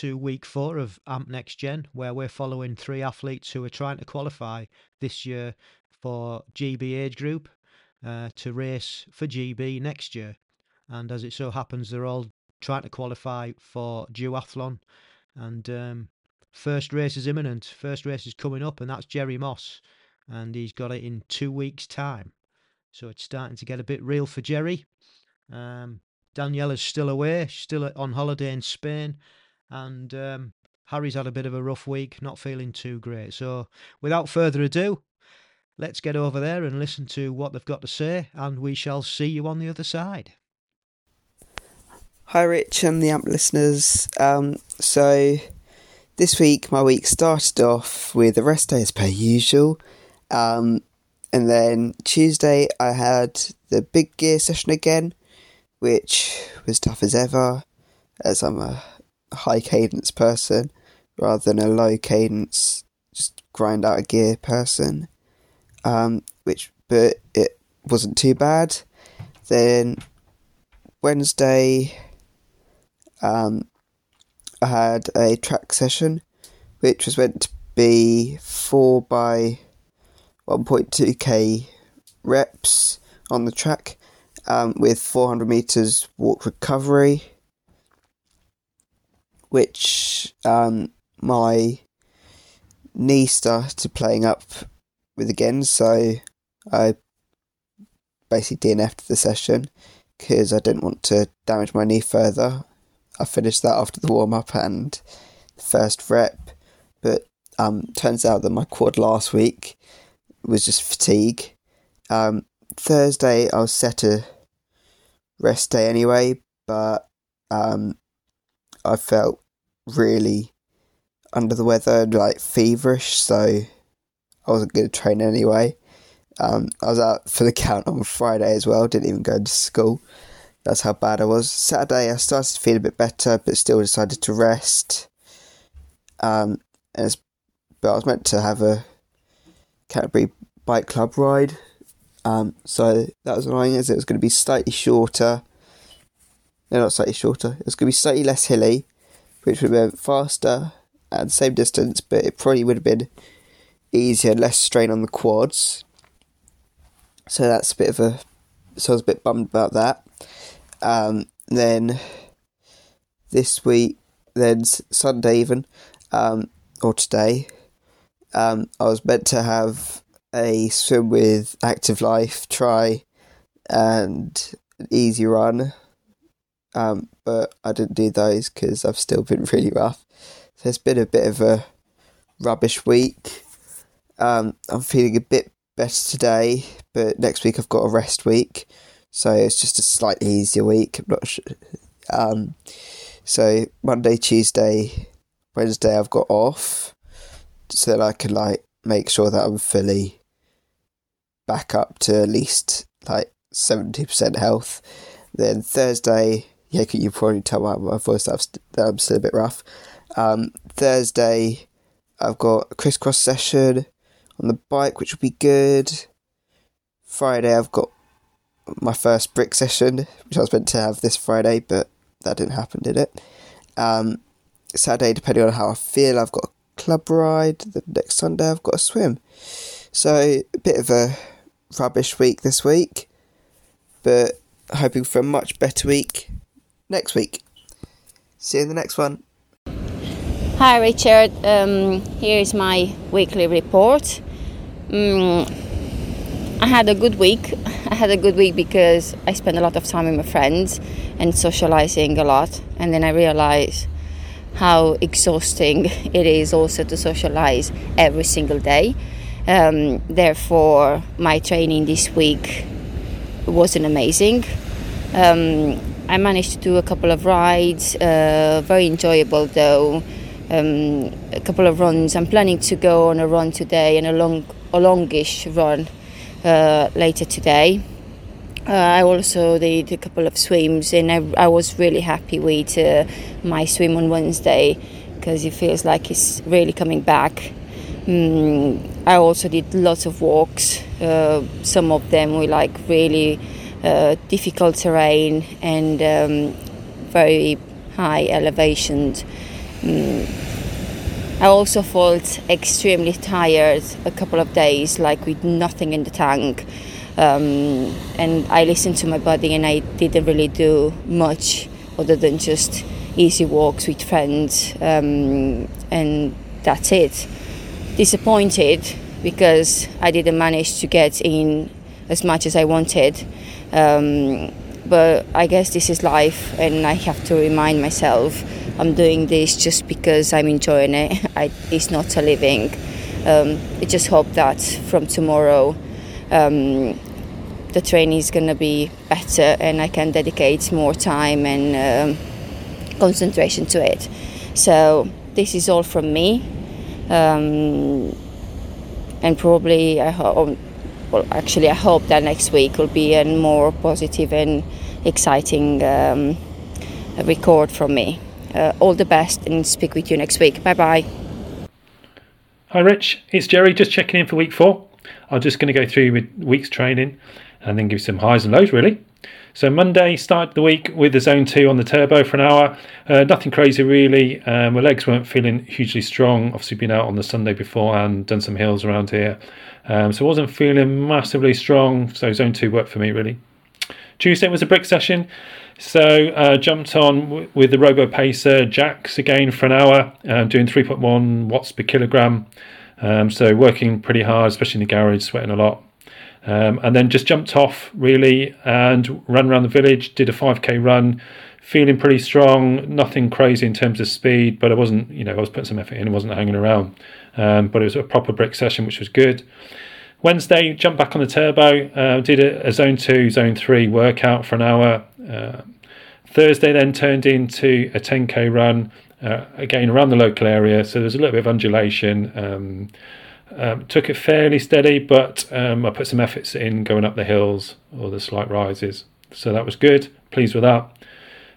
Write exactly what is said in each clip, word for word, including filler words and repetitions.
to week four of Amp Next Gen, where we're following three athletes who are trying to qualify this year for G B age group uh, to race for G B next year. And as it so happens, they're all trying to qualify for duathlon. And um, first race is imminent. First race is coming up, and that's Jerry Moss. And he's got it in two weeks' time. So it's starting to get a bit real for Jerry. Um, Daniella's still away, still on holiday in Spain. And um, Harry's had a bit of a rough week, not feeling too great. So without further ado, let's get over there and listen to what they've got to say. And we shall see you on the other side. Hi Rich and the A M P listeners. Um, so this week my week started off with a rest day as per usual. Um, and then Tuesday I had the big gear session again, which was tough as ever, as I'm a high cadence person rather than a low cadence, just grind out a gear person. Um, which but it wasn't too bad. Then Wednesday, Um, I had a track session, which was meant to be four by one point two k reps on the track, um, with four hundred meters walk recovery, which um, my knee started playing up with again, so I basically D N F'd the session because I didn't want to damage my knee further. I finished that after the warm-up and the first rep, but um, turns out that my quad last week was just fatigue. Um, Thursday, I was set a rest day anyway, but um, I felt really under the weather, like feverish, so I wasn't going to train anyway. Um, I was out for the count on Friday as well, didn't even go to school. That's how bad I was. Saturday, I started to feel a bit better, but still decided to rest. Um, as, but I was meant to have a Canterbury Bike Club ride. Um, so that was annoying, as it was going to be slightly shorter. No, not slightly shorter. It was going to be slightly less hilly, which would have been faster at the same distance, but it probably would have been easier, less strain on the quads. So that's a bit of a... So I was a bit bummed about that. Um, then this week, then Sunday even, um, or today, um, I was meant to have a swim with Active Life try and an easy run, um, but I didn't do those because I've still been really rough. So it's been a bit of a rubbish week. Um, I'm feeling a bit better today, but next week I've got a rest week. So it's just a slightly easier week. I'm not sure. Um, so Monday, Tuesday, Wednesday I've got off, so that I can like make sure that I'm fully back up to at least like seventy percent health. Then Thursday, yeah, you can probably tell by my voice that, I've st- that I'm still a bit rough. Um, Thursday I've got a crisscross session on the bike, which will be good. Friday I've got my first brick session, which I was meant to have this Friday, but that didn't happen, did it? Um, Saturday, depending on how I feel, I've got a club ride. The next Sunday, I've got a swim. So, a bit of a rubbish week this week, but hoping for a much better week next week. See you in the next one. Hi, Richard. Um, here is my weekly report. Mm. I had a good week. I had a good week because I spent a lot of time with my friends and socializing a lot. And then I realized how exhausting it is also to socialize every single day. Um, therefore, my training this week wasn't amazing. Um, I managed to do a couple of rides, uh, very enjoyable though. Um, a couple of runs. I'm planning to go on a run today and a long, a longish run. Uh, later today. Uh, I also did a couple of swims, and I, I was really happy with uh, my swim on Wednesday because it feels like it's really coming back. Mm, I also did lots of walks. Uh, some of them were like really uh, difficult terrain and um, very high elevations. I also felt extremely tired a couple of days, like with nothing in the tank. Um, and I listened to my body, and I didn't really do much other than just easy walks with friends, um, and that's it. Disappointed because I didn't manage to get in as much as I wanted, um, but I guess this is life, and I have to remind myself I'm doing this just because I'm enjoying it. I, it's not a living. Um, I just hope that from tomorrow Um, the training is going to be better, and I can dedicate more time and um, concentration to it. So this is all from me, um, and probably I hope, well, actually I hope that next week will be a more positive and exciting um, record from me. Uh, all the best, and speak with you next week. Bye bye. Hi Rich, it's Jerry, just checking in for week four. I'm just going to go through with week's training and then give some highs and lows, really. So Monday, start the week with the zone two on the turbo for an hour. Uh, nothing crazy, really. Um, my legs weren't feeling hugely strong. Obviously, been out on the Sunday before and done some hills around here. Um, so wasn't feeling massively strong. So zone two worked for me, really. Tuesday was a brick session. So uh, jumped on w- with the Robo Pacer jacks again for an hour. Uh, doing three point one watts per kilogram. Um, so working pretty hard, especially in the garage, sweating a lot. Um, and then just jumped off, really, and ran around the village, did a five K run, feeling pretty strong, nothing crazy in terms of speed, but I wasn't, you know, I was putting some effort in, I wasn't hanging around. Um, but it was a proper brick session, which was good. Wednesday, jumped back on the turbo, uh, did a, a zone two, zone three workout for an hour. Uh, Thursday then turned into a ten K run. Uh, again around the local area, so there's a little bit of undulation. Um, um, took it fairly steady, but um, I put some efforts in going up the hills or the slight rises, so that was good. Pleased with that.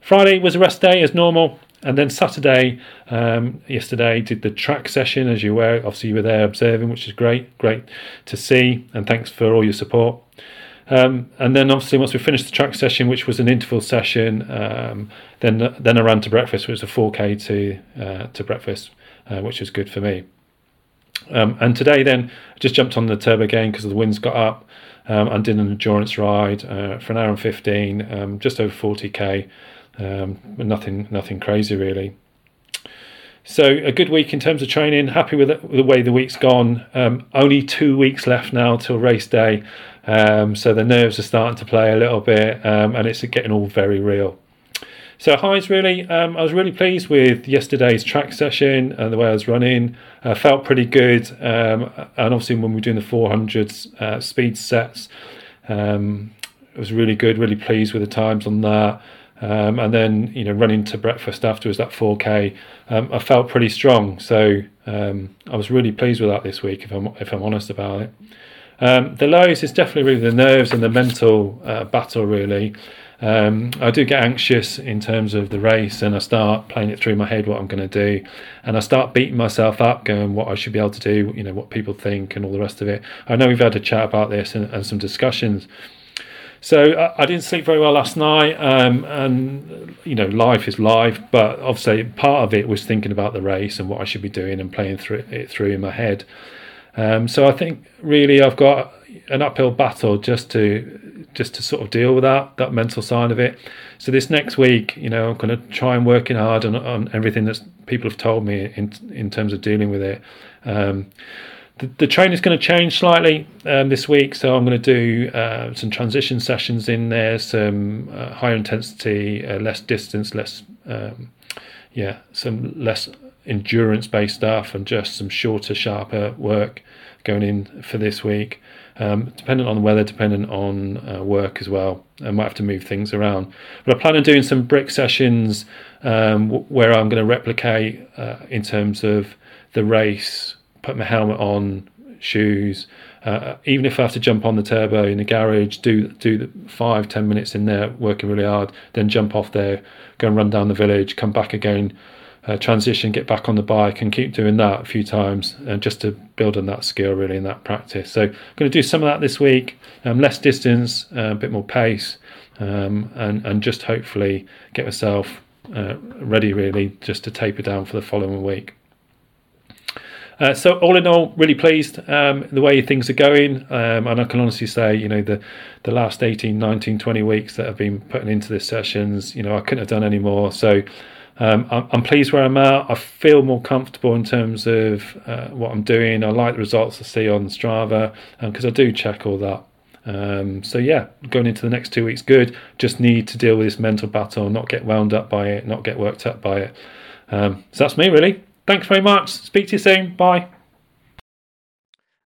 Friday was a rest day as normal, and then Saturday, um, yesterday did the track session as you were. Obviously, you were there observing, which is great, great to see, and thanks for all your support. Um, and then obviously once we finished the track session, which was an interval session, um, then then I ran to breakfast, which was a four K to uh, to breakfast, uh, which was good for me. Um, and today then, I just jumped on the turbo again because the wind's got up, um, and did an endurance ride uh, for an hour and fifteen, um, just over forty K, um, but nothing, nothing crazy really. So a good week in terms of training, happy with the way the week's gone. Um, only two weeks left now till race day. Um, so the nerves are starting to play a little bit, um, and it's getting all very real. So highs really, um, I was really pleased with yesterday's track session and the way I was running. I felt pretty good, um, and obviously when we were doing the four hundreds uh, speed sets, um, it was really good, really pleased with the times on that. Um, and then, you know, running to breakfast afterwards, that four K, um, I felt pretty strong. So um, I was really pleased with that this week, if I'm, if I'm honest about it. Um, the lows is definitely really the nerves and the mental uh, battle, really. Um, I do get anxious in terms of the race, and I start playing it through my head what I'm going to do. And I start beating myself up, going what I should be able to do, you know, what people think and all the rest of it. I know we've had a chat about this and, and some discussions. So I, I didn't sleep very well last night, um, and, you know, life is life. But obviously part of it was thinking about the race and what I should be doing and playing through it through in my head. Um, so I think really I've got an uphill battle just to just to sort of deal with that that mental side of it. So this next week, you know, I'm going to try and working hard on, on everything that people have told me in in terms of dealing with it. Um, the, the train is going to change slightly um, this week, so I'm going to do uh, some transition sessions in there, some uh, higher intensity, uh, less distance, less um, yeah, some less endurance-based stuff, and just some shorter, sharper work going in for this week. Um, dependent on the weather, dependent on uh, work as well. I might have to move things around. But I plan on doing some brick sessions um, w- where I'm going to replicate uh, in terms of the race, put my helmet on, shoes. Uh, even if I have to jump on the turbo in the garage, do do the five, ten minutes in there, working really hard, then jump off there, go and run down the village, come back again, Uh, transition, get back on the bike, and keep doing that a few times, and uh, just to build on that skill really in that practice. So I'm going to do some of that this week, um, less distance, uh, a bit more pace, um, and, and just hopefully get myself uh, ready really just to taper down for the following week. Uh, so all in all, really pleased um, the way things are going, um, and I can honestly say, you know, the the last eighteen, nineteen, twenty weeks that I've been putting into these sessions, you know, I couldn't have done any more. So um, I'm, I'm pleased where I'm at. I feel more comfortable in terms of uh, what I'm doing. I like the results I see on Strava because um, I do check all that. Um, so yeah, going into the next two weeks, good. Just need to deal with this mental battle, not get wound up by it, not get worked up by it. Um, so that's me really. Thanks very much. Speak to you soon. Bye.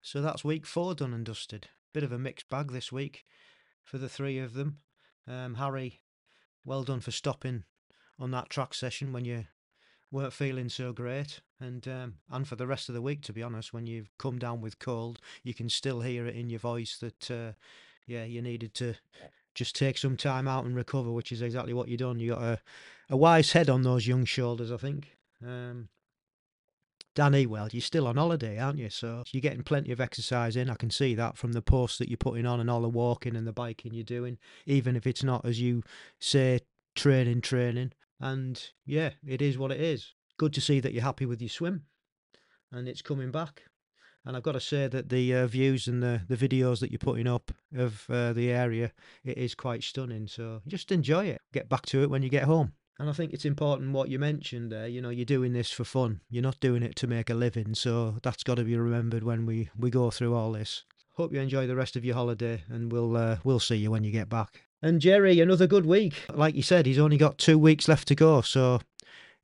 So that's week four done and dusted. Bit of a mixed bag this week for the three of them. Um, Harry, well done for stopping on that track session when you weren't feeling so great. And, um, and for the rest of the week, to be honest, when you've come down with cold, you can still hear it in your voice that, uh, yeah, you needed to just take some time out and recover, which is exactly what you've done. You got a, a wise head on those young shoulders, I think. Um, Danny, well, you're still on holiday, aren't you? So you're getting plenty of exercise in. I can see that from the posts that you're putting on and all the walking and the biking you're doing, even if it's not, as you say, training, training. And yeah, it is what it is. Good to see that you're happy with your swim and it's coming back. And I've got to say that the uh, views and the, the videos that you're putting up of uh, the area, it is quite stunning. So just enjoy it. Get back to it when you get home. And I think it's important what you mentioned there, you know, you're doing this for fun. You're not doing it to make a living. So that's got to be remembered when we, we go through all this. Hope you enjoy the rest of your holiday and we'll uh, we'll see you when you get back. And Jerry, another good week. Like you said, he's only got two weeks left to go. So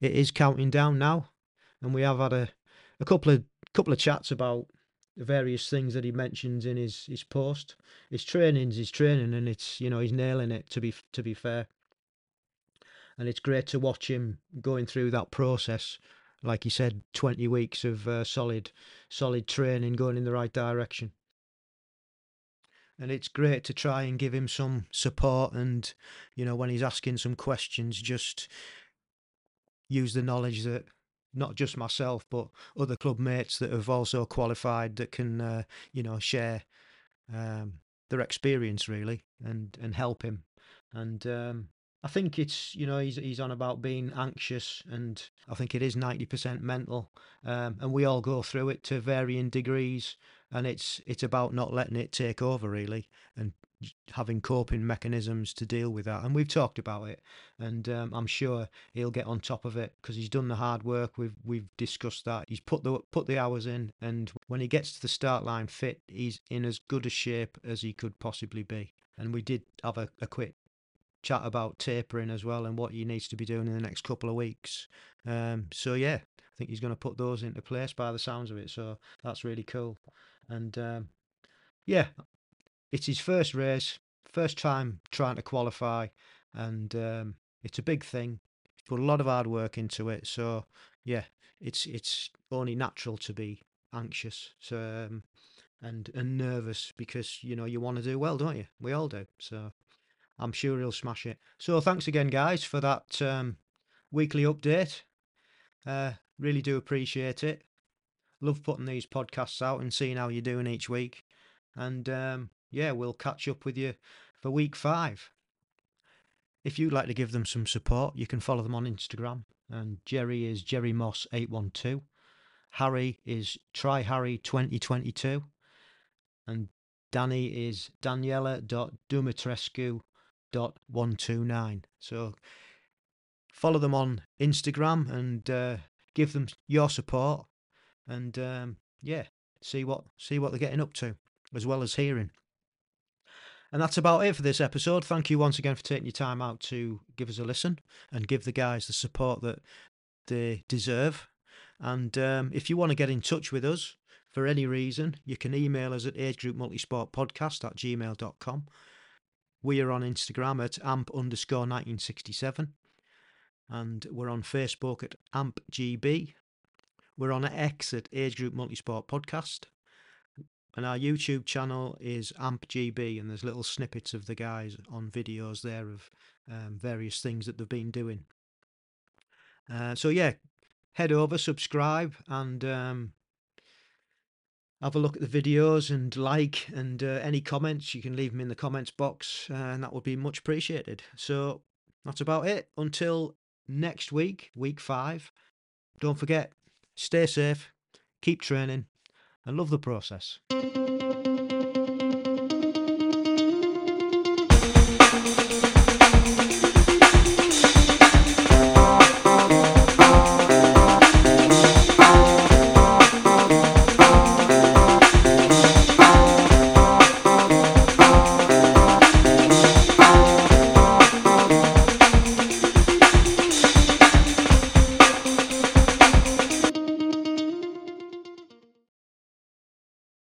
it is counting down now. And we have had a, a couple of couple of chats about the various things that he mentions in his, his post. His training's his training and it's, you know, he's nailing it, to be to be fair. And it's great to watch him going through that process. Like you said, twenty weeks of uh, solid, solid training going in the right direction. And it's great to try and give him some support. And, you know, when he's asking some questions, just use the knowledge that not just myself, but other club mates that have also qualified that can, uh, you know, share um, their experience really and, and help him. And, um, I think it's, you know, he's he's on about being anxious and I think it is ninety percent mental um, and we all go through it to varying degrees and it's it's about not letting it take over really and having coping mechanisms to deal with that. And we've talked about it and um, I'm sure he'll get on top of it because he's done the hard work. We've we've discussed that. He's put the put the hours in and when he gets to the start line fit, he's in as good a shape as he could possibly be. And we did have a, a quick chat about tapering as well and what he needs to be doing in the next couple of weeks. Um, so yeah, I think he's going to put those into place by the sounds of it. So that's really cool. And um, yeah, it's his first race, first time trying to qualify. And um, it's a big thing. He's put a lot of hard work into it. So yeah, it's it's only natural to be anxious so, um, and, and nervous because, you know, you want to do well, don't you? We all do. So I'm sure he'll smash it. So thanks again, guys, for that um, weekly update. Uh, really do appreciate it. Love putting these podcasts out and seeing how you're doing each week. And, um, yeah, we'll catch up with you for week five. If you'd like to give them some support, you can follow them on Instagram. And Jerry is Jerry Moss eight one two. Harry is Try Harry twenty twenty-two. And Danny is Daniella dot Dumitrescu. Dot one two nine. So follow them on Instagram and uh, give them your support, and um, yeah, see what see what they're getting up to, as well as hearing. And that's about it for this episode. Thank you once again for taking your time out to give us a listen and give the guys the support that they deserve. And um, if you want to get in touch with us for any reason, you can email us at agegroupmultisportpodcast at gmail dot com. We are on Instagram at amp underscore nineteen sixty-seven and we're on Facebook at amp G B. We're on X at Age Group Multisport Podcast and our YouTube channel is amp G B and there's little snippets of the guys on videos there of um, various things that they've been doing. Uh, so yeah, head over, subscribe and um, have a look at the videos and like and uh, any comments, you can leave them in the comments box uh, and that would be much appreciated. So that's about it. Until next week, week five. Don't forget, stay safe, keep training, and love the process.